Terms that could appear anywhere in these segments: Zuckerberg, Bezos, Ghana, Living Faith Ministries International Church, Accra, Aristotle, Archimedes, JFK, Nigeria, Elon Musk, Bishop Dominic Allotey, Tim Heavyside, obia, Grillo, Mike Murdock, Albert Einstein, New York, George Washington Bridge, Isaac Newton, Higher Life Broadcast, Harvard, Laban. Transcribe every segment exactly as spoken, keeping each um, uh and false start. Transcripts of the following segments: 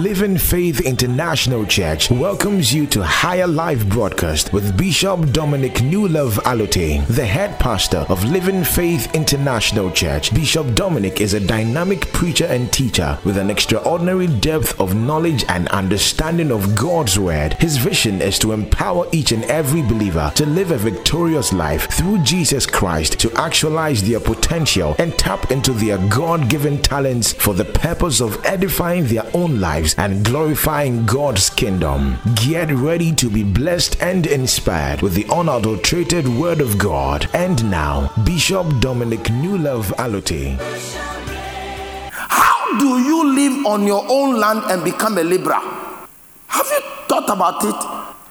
Living Faith International Church welcomes you to Higher Life Broadcast with Bishop Dominic Allotey, the head pastor of Living Faith International Church. Bishop Dominic is a dynamic preacher and teacher with an extraordinary depth of knowledge and understanding of God's Word. His vision is to empower each and every believer to live a victorious life through Jesus Christ, to actualize their potential and tap into their God-given talents for the purpose of edifying their own lives and glorifying God's kingdom. Get ready to be blessed and inspired with the unadulterated Word of God. And now, Bishop Dominic Allotey. How do you live on your own land and become a liberal? Have you thought about it?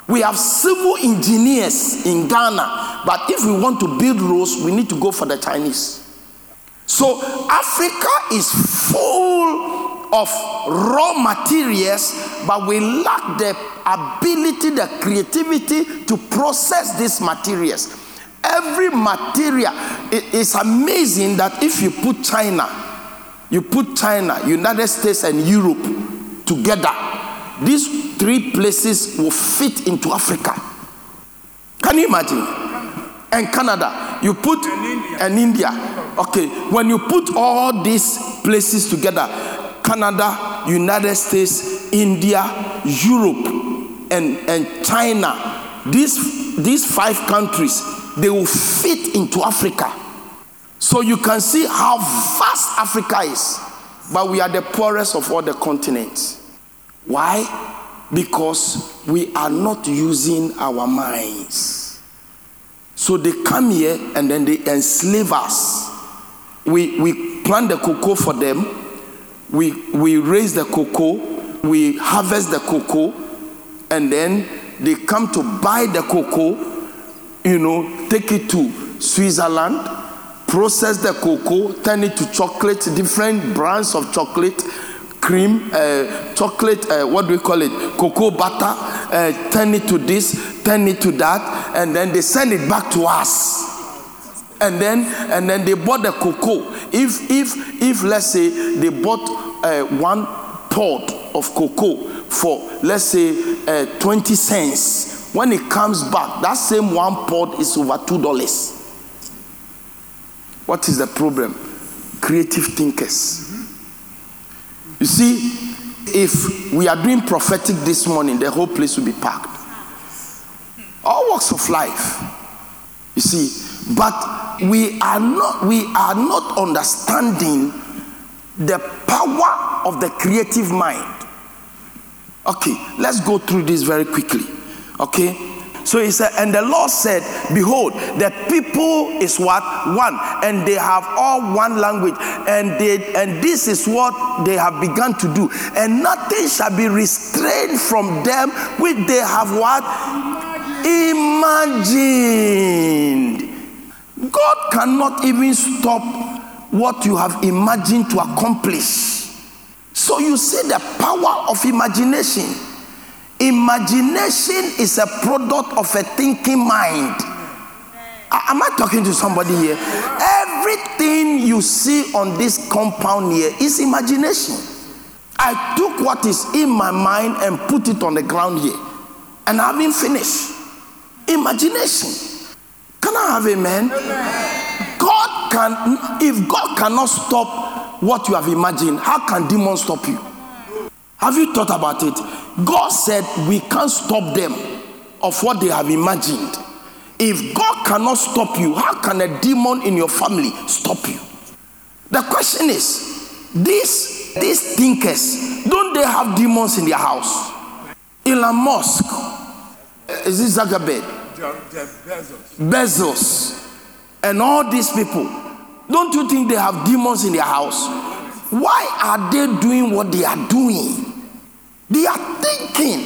We have civil engineers in Ghana, but if we want to build roads, we need to go for the Chinese. So Africa is full of raw materials, but we lack the ability, the creativity to process these materials. Every material, it is amazing that if you put China, you put China, United States and Europe together, these three places will fit into Africa. Can you imagine? And Canada, you put and India. Okay, when you put all these places together, Canada, United States, India, Europe, and, and China, these, these five countries, they will fit into Africa. So you can see how vast Africa is. But we are the poorest of all the continents. Why? Because we are not using our minds. So they come here and then they enslave us. We we plant the cocoa for them, we we raise the cocoa, we harvest the cocoa, and then they come to buy the cocoa, you know, take it to Switzerland, process the cocoa, turn it to chocolate, different brands of chocolate, cream, uh, chocolate, uh, what do we call it, cocoa butter, uh, turn it to this, turn it to that, and then they send it back to us. And then and then they bought the cocoa. If if if let's say they bought uh, one pod of cocoa for let's say uh, twenty cents, when it comes back, that same one pod is over two dollars. What is the problem? Creative thinkers. You see, if we are doing prophetic this morning, the whole place will be packed. All walks of life. You see. But we are not we are not understanding the power of the creative mind. Okay, let's go through this very quickly. Okay, so he said, and the Lord said, behold, the people is what? One, and they have all one language, and they and this is what they have begun to do, and nothing shall be restrained from them which they have what? Imagined. God cannot even stop what you have imagined to accomplish. So you see the power of imagination. Imagination is a product of a thinking mind. Am I talking to somebody here? Everything you see on this compound here is imagination. I took what is in my mind and put it on the ground here. And I haven't finished. Imagination. Can I have amen? Amen. God can, if God cannot stop what you have imagined, how can demons stop you? Have you thought about it? God said we can't stop them of what they have imagined. If God cannot stop you, how can a demon in your family stop you? The question is, these, these thinkers, don't they have demons in their house? Elon Musk, is it Zuckerberg? Bezos. Bezos and all these people, don't you think they have demons in their house? Why are they doing what they are doing? They are thinking.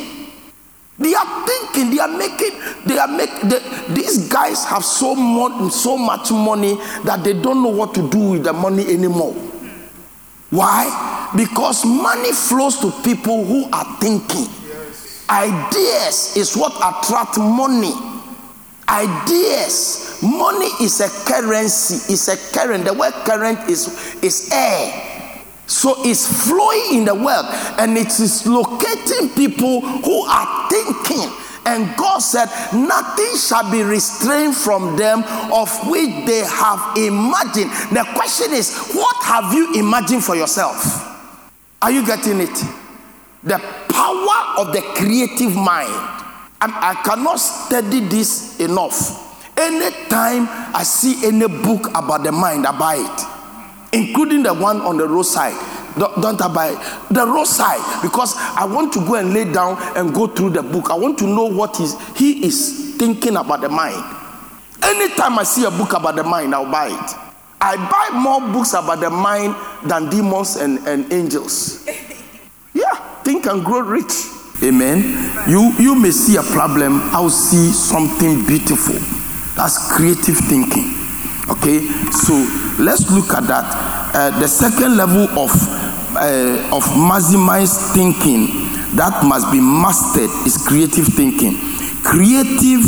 They are thinking. They are making. They are make. They, these guys have so much, so much money that they don't know what to do with the money anymore. Why? Because money flows to people who are thinking. Yes. Ideas is what attract money. Ideas. Money is a currency. It's a current. The word current is, is air. So it's flowing in the world, and it is locating people who are thinking. And God said, nothing shall be restrained from them of which they have imagined. The question is, what have you imagined for yourself? Are you getting it? The power of the creative mind. And I cannot study this enough. Anytime I see any book about the mind, I buy it. Including the one on the roadside. Don't I buy it? The roadside, because I want to go and lay down and go through the book. I want to know what is, he is thinking about the mind. Anytime I see a book about the mind, I'll buy it. I buy more books about the mind than demons and, and angels. Yeah, Think and Grow Rich. Amen. You, you may see a problem, I'll see something beautiful. That's creative thinking. Okay, so let's look at that. Uh, the second level of uh, of maximized thinking that must be mastered is creative thinking. Creative,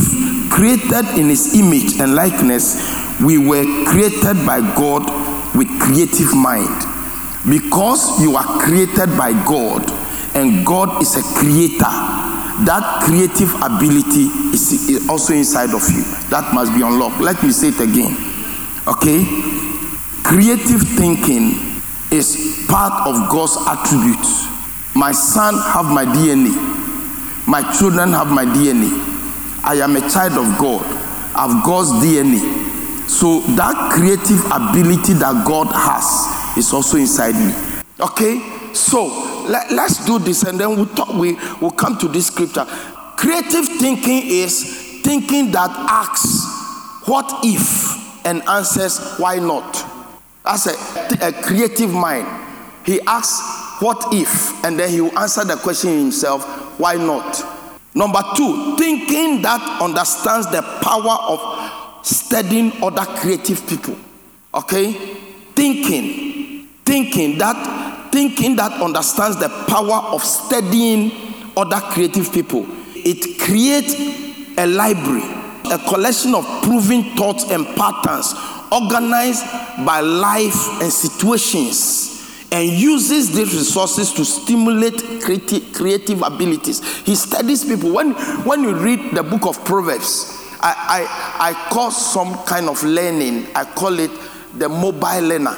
created in His image and likeness, we were created by God with creative mind. Because you are created by God, and God is a creator, that creative ability is, is also inside of you. That must be unlocked. Let me say it again. Okay, creative thinking is part of God's attributes. My son have my D N A. My children have my D N A. I am a child of God. I have God's D N A. So that creative ability that God has is also inside me. Okay, so let, let's do this, and then we'll talk, we will come to this scripture. Creative thinking is thinking that asks, what if? And answers, why not? That's a, a creative mind. He asks, what if? And then he will answer the question himself, why not? Number two, thinking that understands the power of studying other creative people. Okay? Thinking. Thinking that, thinking that understands the power of studying other creative people. It creates a library. A collection of proven thoughts and patterns organized by life and situations, and uses these resources to stimulate creative, creative abilities. He studies people. When, when you read the book of Proverbs, I, I, I call some kind of learning, I call it the mobile learner.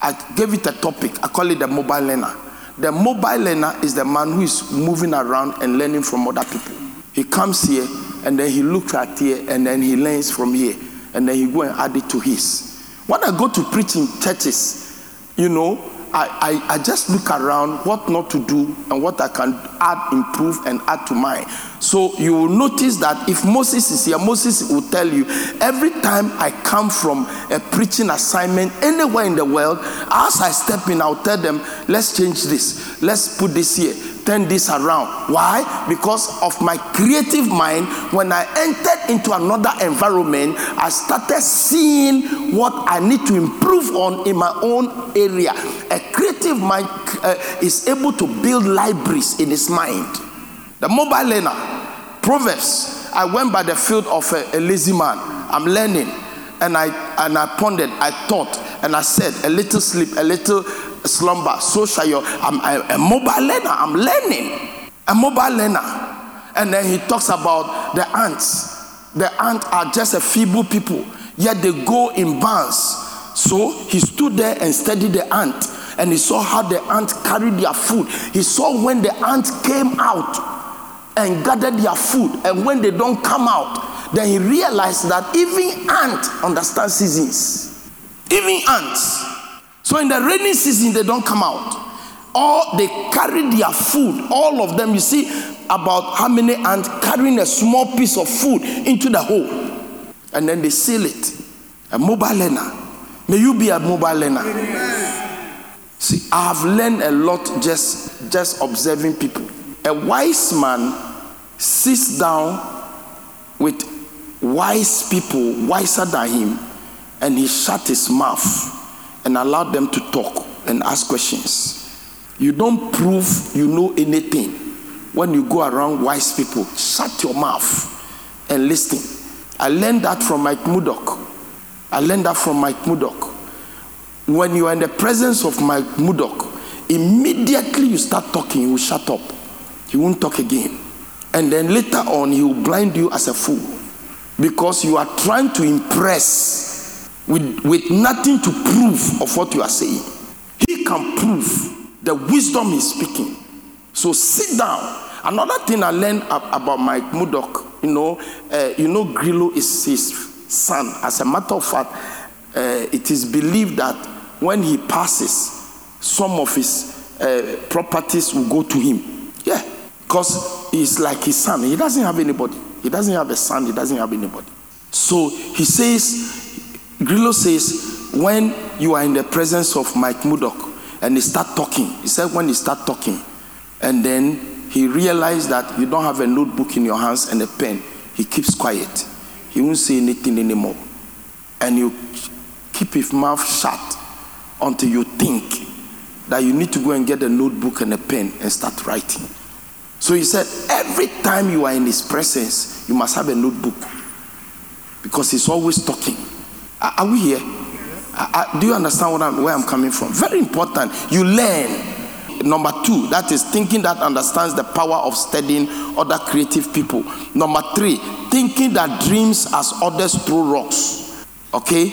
I gave it a topic, I call it the mobile learner. The mobile learner is the man who is moving around and learning from other people. He comes here, and then he looks at here, and then he learns from here, and then he go and add it to his. When I go to preach in churches, you know, I, I, I just look around what not to do and what I can add, improve, and add to mine. So you will notice that if Moses is here, Moses will tell you, every time I come from a preaching assignment anywhere in the world, as I step in, I'll tell them, let's change this, let's put this here, turn this around. Why? Because of my creative mind. When I entered into another environment, I started seeing what I need to improve on in my own area. A creative mind uh, is able to build libraries in his mind. The mobile learner, Proverbs. I went by the field of a, a lazy man. I'm learning, and I and I pondered, I thought, and I said, a little sleep, a little slumber, so shall your. I'm a, a mobile learner. I'm learning, a mobile learner. And then he talks about the ants. The ants are just a feeble people, yet they go in bands. So he stood there and studied the ant, and he saw how the ants carried their food. He saw when the ants came out and gathered their food, and when they don't come out, then he realized that even ants understand seasons. Even ants. So in the rainy season, they don't come out. Or they carry their food, all of them. You see about how many ants carrying a small piece of food into the hole, and then they seal it. A mobile learner. May you be a mobile learner. See, I have learned a lot just, just observing people. A wise man sits down with wise people, wiser than him, and he shut his mouth and allow them to talk and ask questions. You don't prove you know anything when you go around wise people. Shut your mouth and listen. I learned that from Mike Murdock. I learned that from Mike Murdock. When you are in the presence of Mike Murdock, Immediately you start talking, he will shut up. He won't talk again. And then later on, he will blind you as a fool. Because you are trying to impress with, with nothing to prove of what you are saying. He can prove the wisdom he's speaking. So sit down. Another thing I learned about Mike Murdock, you know, uh, you know Grillo is his son. As a matter of fact, uh, it is believed that when he passes, some of his uh, properties will go to him. Yeah, because he's like his son. He doesn't have anybody. He doesn't have a son. He doesn't have anybody. So he says, Grillo says, when you are in the presence of Mike Murdock and they start talking, he said when they start talking, and then he realized that you don't have a notebook in your hands and a pen. He keeps quiet. He won't say anything anymore. And you keep his mouth shut until you think that you need to go and get a notebook and a pen and start writing. So he said, every time you are in his presence, you must have a notebook. Because he's always talking. Are, are we here? Are, are, do you understand what I'm, where I'm coming from? Very important. You learn. Number two, that is thinking that understands the power of studying other creative people. Number three, thinking that dreams as others throw rocks. Okay?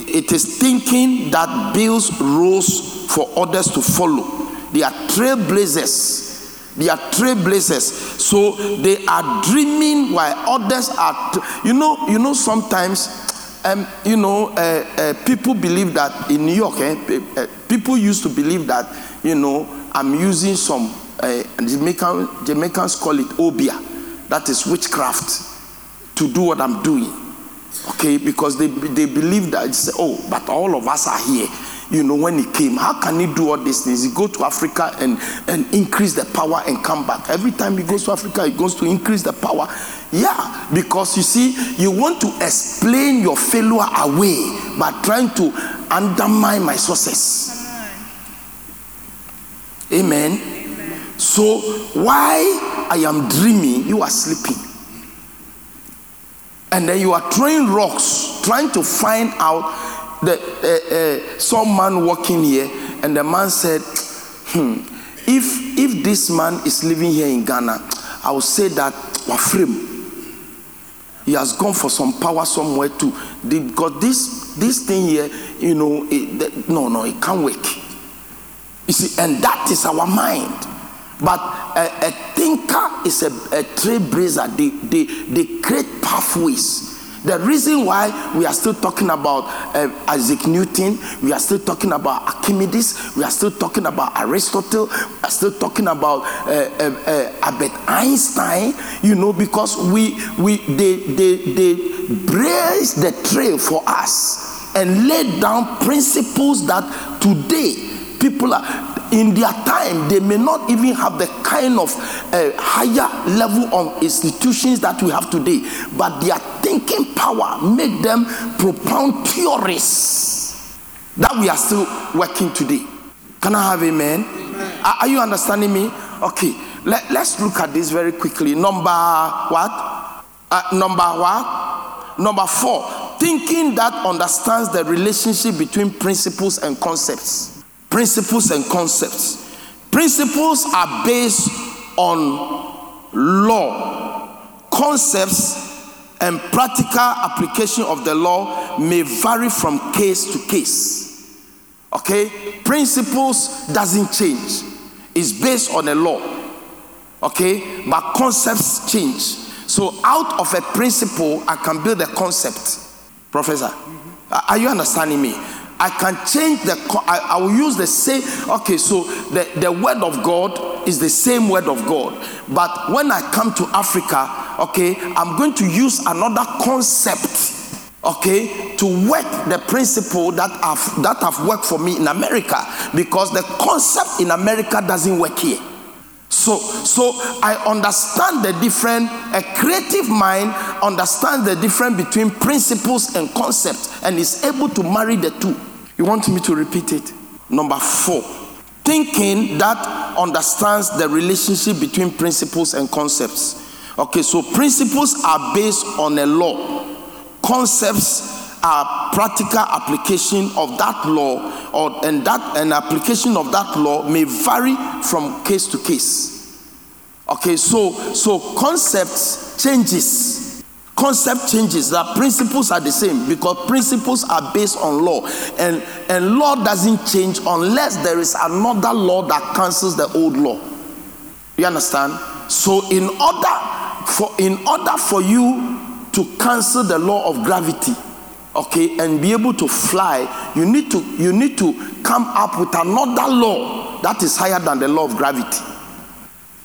It is thinking that builds roads for others to follow. They are trailblazers. They are trailblazers. So they are dreaming while others are... T- you know, you know, sometimes... Um, you know, uh, uh, people believe that in New York, eh, uh, people used to believe that, you know, I'm using some, uh, Jamaican, Jamaicans call it obia, that is witchcraft, to do what I'm doing, okay, because they they believe that, it's, oh, but all of us are here, you know, when he came, how can he do all these things? He go to Africa and, and increase the power and come back. Every time he goes to Africa, he goes to increase the power. Yeah, because you see, you want to explain your failure away by trying to undermine my success. Amen. Amen. So, why I am dreaming, you are sleeping. And then you are throwing rocks, trying to find out that uh, uh, some man walking here, and the man said, hmm, if, if this man is living here in Ghana, I will say that Wafrim, he has gone for some power somewhere too. They, because this this thing here, you know, it, that, no, no, it can't work. You see, and that is our mind. But a, a thinker is a, a trailblazer. They, they, they create pathways. The reason why we are still talking about uh, Isaac Newton, we are still talking about Archimedes, we are still talking about Aristotle, we are still talking about uh, uh, uh, Albert Einstein, you know, because we we they they they blaze the trail for us and laid down principles that today people are in their time they may not even have the kind of uh, higher level of institutions that we have today, but their thinking power make them propound theories that we are still working today. Can I have amen? Amen. Are, are you understanding me? Okay, Let, let's look at this very quickly. Number what? Uh, number what? Number four, thinking that understands the relationship between principles and concepts. Principles and concepts. Principles are based on law. Concepts and practical application of the law may vary from case to case. Okay? Principles doesn't change. It's based on a law. Okay? But concepts change. So out of a principle, I can build a concept. Professor, mm-hmm. Are you understanding me? I can change the, I, I will use the same, okay, so the, the word of God is the same word of God. But when I come to Africa, okay, I'm going to use another concept, okay, to work the principle that have, that have worked for me in America, because the concept in America doesn't work here. So, so I understand the different, a creative mind understands the difference between principles and concepts and is able to marry the two. You want me to repeat it? Number four, thinking that understands the relationship between principles and concepts. Okay, so principles are based on a law. Concepts are practical application of that law, or and that an application of that law may vary from case to case. Okay, so so concept changes. Concept changes. The principles are the same because principles are based on law, and and law doesn't change unless there is another law that cancels the old law. You understand? So in order for in order for you to cancel the law of gravity, okay, and be able to fly, you need to you need to come up with another law that is higher than the law of gravity.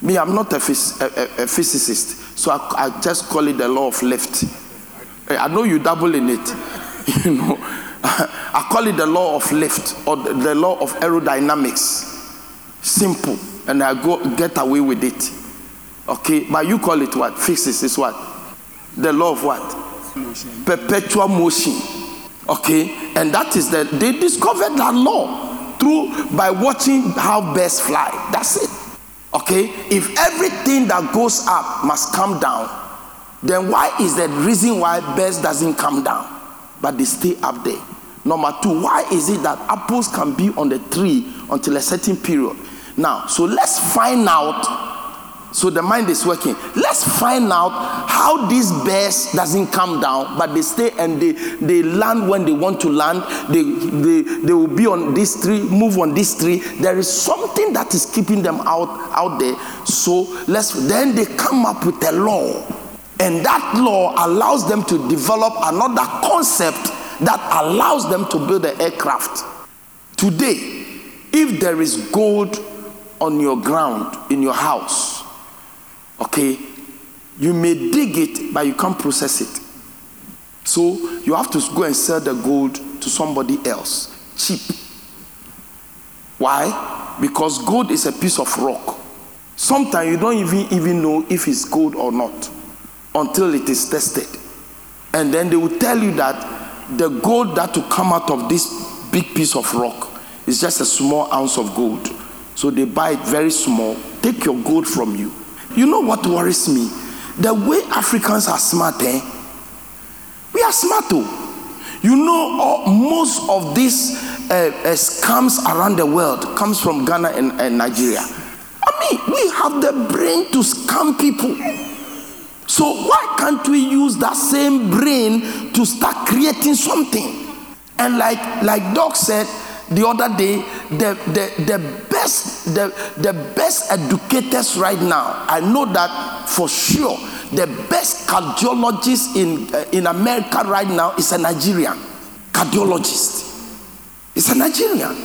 Me, I'm not a, phys- a, a, a physicist, so I, I just call it the law of lift. I know you double in it, you know. I call it the law of lift or the law of aerodynamics. Simple, and I go get away with it. Okay, but you call it what? Physics is what? The law of what? Motion. Perpetual motion. Okay, and that is that they discovered that law through by watching how birds fly. That's it. Okay, if everything that goes up must come down, then why is the reason why birds doesn't come down but they stay up there? Number two, why is it that apples can be on the tree until a certain period? Now, so let's find out. So the mind is working. Let's find out how this birds doesn't come down, but they stay and they, they land when they want to land. They, they they will be on this tree, move on this tree. There is something that is keeping them out, out there. So let's then they come up with a law. And that law allows them to develop another concept that allows them to build an aircraft. Today, if there is gold on your ground, in your house, okay, you may dig it, but you can't process it. So you have to go and sell the gold to somebody else, cheap. Why? Because gold is a piece of rock. Sometimes you don't even, even know if it's gold or not until it is tested. And then they will tell you that the gold that will come out of this big piece of rock is just a small ounce of gold. So they buy it very small, take your gold from you. You know what worries me? The way Africans are smart, eh? We are smart too. You know, all, most of these uh, uh, scams around the world comes from Ghana and, and Nigeria. I mean, we have the brain to scam people. So why can't we use that same brain to start creating something? And like like Doc said the other day, the the the best the, the best educators right now, I know that for sure, the best cardiologist in uh, in America right now is a Nigerian cardiologist. It's a Nigerian.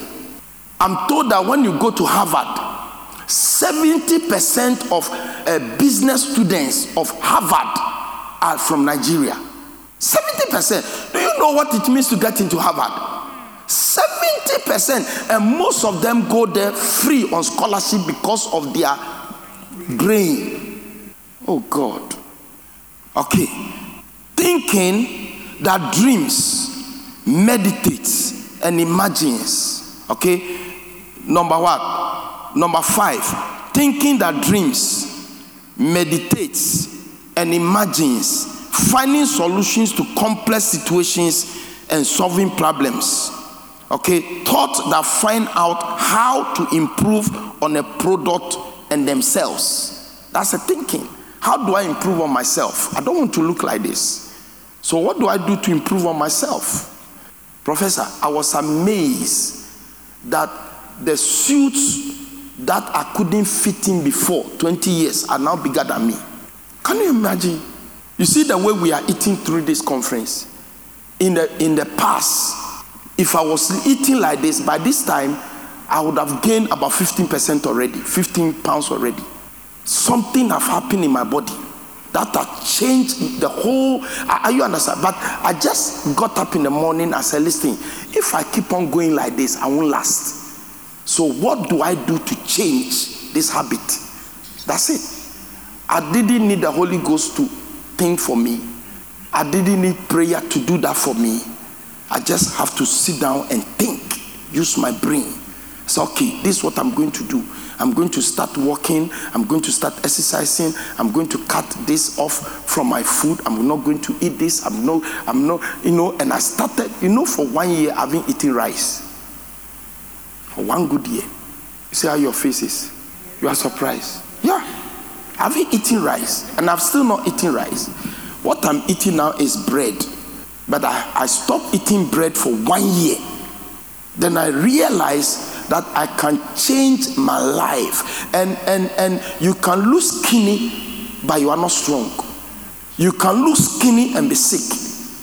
I'm told that when you go to Harvard, seventy percent of uh, business students of Harvard are from Nigeria. seventy percent. Do you know what it means to get into Harvard? seventy percent, and most of them go there free on scholarship because of their brain. Oh God. Okay. Thinking that dreams, meditates, and imagines. Okay. Number what? Number five. Thinking that dreams, meditates, and imagines. Finding solutions to complex situations and solving problems. Okay, thoughts that find out how to improve on a product and themselves. That's a thinking. How do I improve on myself? I don't want to look like this. So what do I do to improve on myself? Professor, I was amazed that the suits that I couldn't fit in before twenty years are now bigger than me. Can you imagine? You see the way we are eating through this conference. In the in the past, if I was eating like this, by this time, I would have gained about fifteen percent already, fifteen pounds already. Something have happened in my body that has changed the whole, are you understand? But I just got up in the morning, I said, listen, if I keep on going like this, I won't last. So what do I do to change this habit? That's it. I didn't need the Holy Ghost to think for me. I didn't need prayer to do that for me. I just have to sit down and think, use my brain. I said, okay, this is what I'm going to do. I'm going to start walking. I'm going to start exercising. I'm going to cut this off from my food. I'm not going to eat this. I'm not, I'm not, you know, and I started, you know, for one year I've been eating rice. For one good year. You see how your face is? You are surprised. Yeah. I've been eating rice and I've still not eaten rice. What I'm eating now is bread. But I, I stopped eating bread for one year. Then I realized that I can change my life. And, and, and you can look skinny, but you are not strong. You can look skinny and be sick.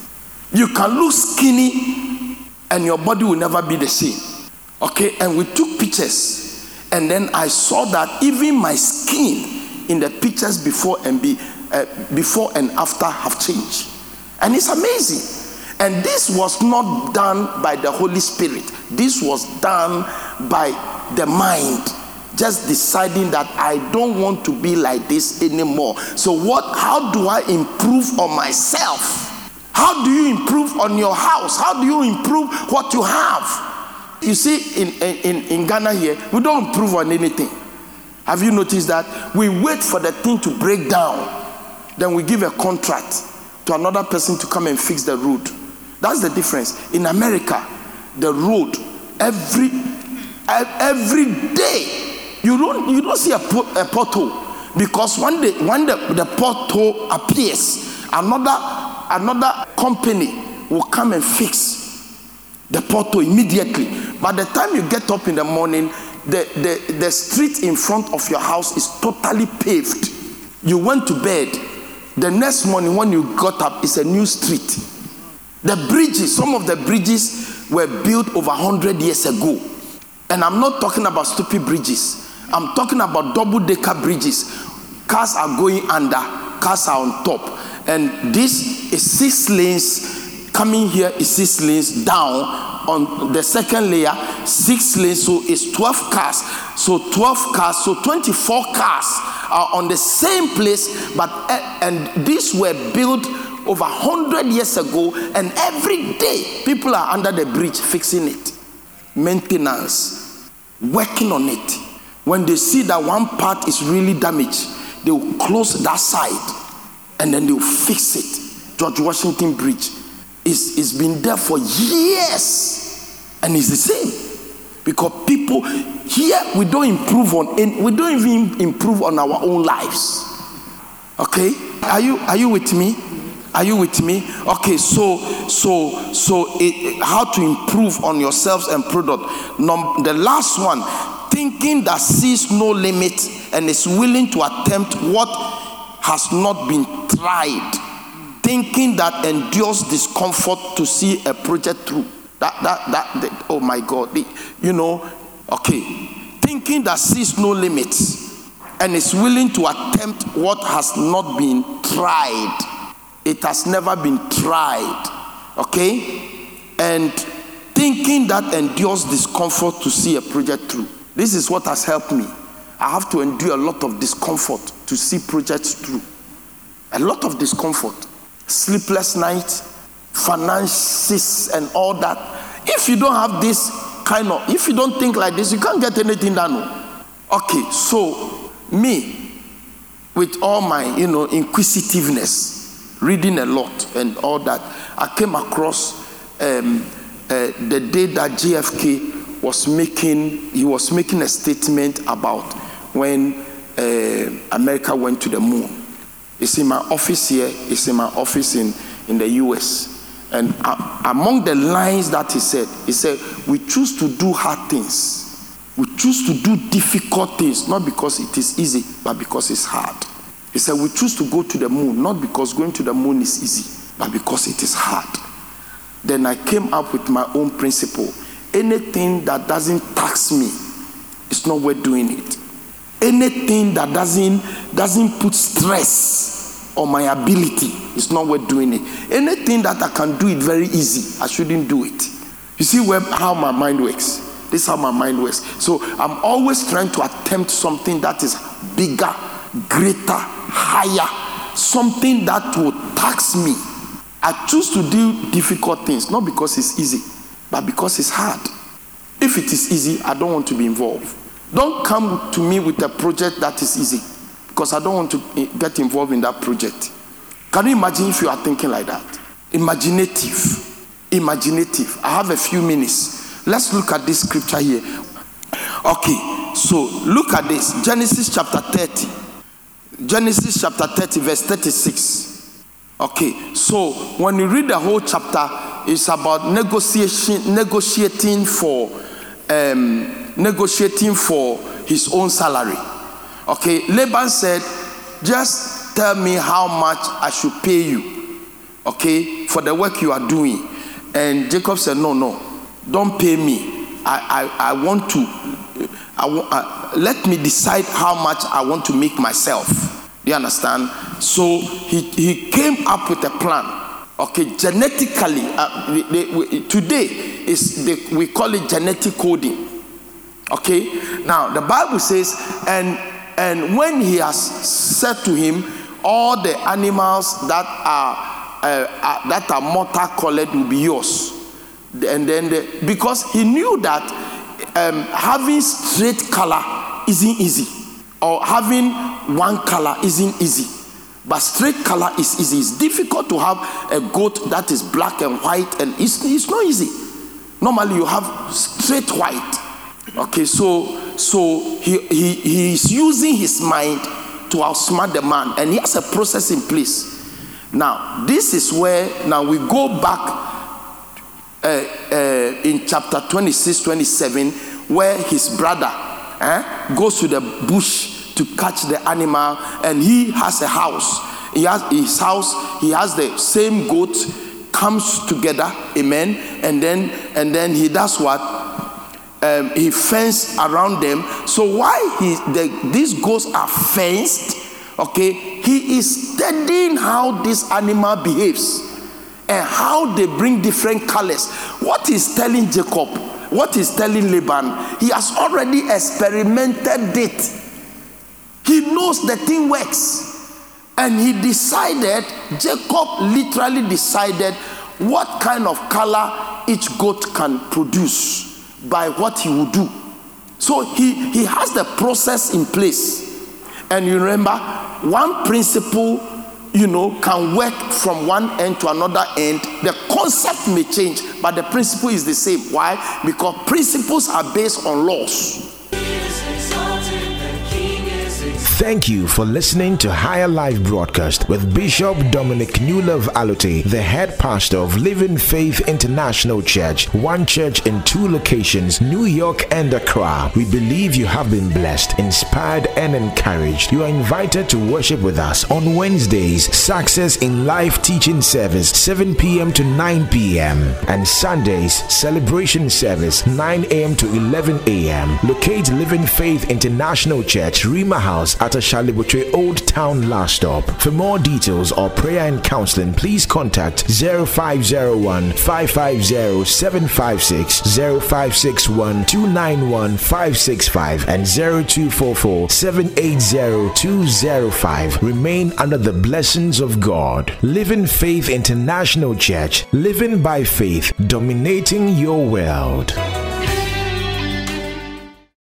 You can look skinny and your body will never be the same. Okay, and we took pictures. And then I saw that even my skin in the pictures before and, be, uh, before and after have changed. And it's amazing. And this was not done by the Holy Spirit. This was done by the mind. Just deciding that I don't want to be like this anymore. So what? How do I improve on myself? How do you improve on your house? How do you improve what you have? You see, in, in, in Ghana here, we don't improve on anything. Have you noticed that? We wait for the thing to break down. Then we give a contract to another person to come and fix the road. That's the difference. In America, the road, every every day, you don't you don't see a, pot, a pothole, because when the when the, the pothole appears, another another company will come and fix the pothole immediately. By the time you get up in the morning, the, the, the street in front of your house is totally paved. You went to bed. The next morning when you got up, it's a new street. The bridges, some of the bridges were built over one hundred years ago. And I'm not talking about stupid bridges. I'm talking about double-decker bridges. Cars are going under, cars are on top. And this is six lanes, coming here is six lanes down. On the second layer, six lanes, so it's twelve cars. So twelve cars, so twenty-four cars are on the same place, but and these were built over one hundred years ago, and every day people are under the bridge fixing it. Maintenance, working on it. When they see that one part is really damaged, they will close that side and then they will fix it. George Washington Bridge. It's, it's been there for years, and it's the same, because people here, we don't improve on any, we don't even improve on our own lives. Okay, are you are you with me? Are you with me? Okay, so so so it, how to improve on yourselves and product. Num- the last one, thinking that sees no limit and is willing to attempt what has not been tried. Thinking that endures discomfort to see a project through. That, that, that, that, oh my God. You know, okay. Thinking that sees no limits and is willing to attempt what has not been tried. It has never been tried. Okay? And thinking that endures discomfort to see a project through. This is what has helped me. I have to endure a lot of discomfort to see projects through. A lot of discomfort. Sleepless nights, finances and all that. If you don't have this kind of, if you don't think like this, you can't get anything done. Okay, so me, with all my, you know, inquisitiveness, reading a lot and all that, I came across um, uh, the day that J F K was making, he was making a statement about when uh, America went to the moon. It's in my office here. It's in my office in, in the U S. And uh, among the lines that he said, he said, we choose to do hard things. We choose to do difficult things, not because it is easy, but because it's hard. He said, we choose to go to the moon, not because going to the moon is easy, but because it is hard. Then I came up with my own principle. Anything that doesn't tax me, it's not worth doing it. Anything that doesn't doesn't put stress on my ability, it's not worth doing it. Anything that I can do it very easy, I shouldn't do it. You see where how my mind works. This is how my mind works. So I'm always trying to attempt something that is bigger, greater, higher, something that will tax me. I choose to do difficult things, not because it's easy, but because it's hard. If it is easy, I don't want to be involved. Don't come to me with a project that is easy, because I don't want to get involved in that project. Can you imagine if you are thinking like that? Imaginative. Imaginative. I have a few minutes. Let's look at this scripture here. Okay, so look at this. Genesis chapter thirty. Genesis chapter thirty, verse thirty-six. Okay, so when you read the whole chapter, it's about negotiation, negotiating for um, negotiating for his own salary. Okay, Laban said, just tell me how much I should pay you, okay, for the work you are doing. And Jacob said, no, no, don't pay me. I, I, I want to, I, I, let me decide how much I want to make myself. Do you understand? So he, he came up with a plan. Okay, genetically, uh, they, they, we, today is they, we call it genetic coding. Okay, now the Bible says, and And when he has said to him, all the animals that are, uh, are that are mortar colored will be yours. And then, the, because he knew that um, having straight color isn't easy, or having one color isn't easy. But straight color is easy. It's difficult to have a goat that is black and white, and it's, it's not easy. Normally, you have straight white. Okay, so so he, he he is using his mind to outsmart the man, and he has a process in place. Now, this is where now we go back uh, uh, in chapter twenty-six, twenty-seven, where his brother eh, goes to the bush to catch the animal, and he has a house. He has his house. He has the same goat. Comes together, amen. And then and then he does what? Um, he fenced around them. So while he, the, these goats are fenced, okay, he is studying how this animal behaves and how they bring different colors. What he's telling Jacob, what he's telling Laban, he has already experimented it. He knows the thing works. And he decided, Jacob literally decided what kind of color each goat can produce by what he would do. So he, he has the process in place. And you remember, one principle, you know, can work from one end to another end. The concept may change, but the principle is the same. Why? Because principles are based on laws. Thank you for listening to Higher Life Broadcast with Bishop Dominic Newlove Allotey, the head pastor of Living Faith International Church, one church in two locations, New York and Accra. We believe you have been blessed, inspired, and encouraged. You are invited to worship with us on Wednesdays, Success in Life Teaching Service, seven p.m. to nine p.m. and Sundays, Celebration Service, nine a.m. to eleven a.m. Locate Living Faith International Church, Rima House, at Ashalibutre Old Town Last Stop. For more details or prayer and counseling, please contact zero five zero one, five five zero, seven five six, zero five six one, two nine one, five six five and zero two four four, seven eight zero, two zero five. Remain under the blessings of God. Living Faith International Church, living by faith, dominating your world.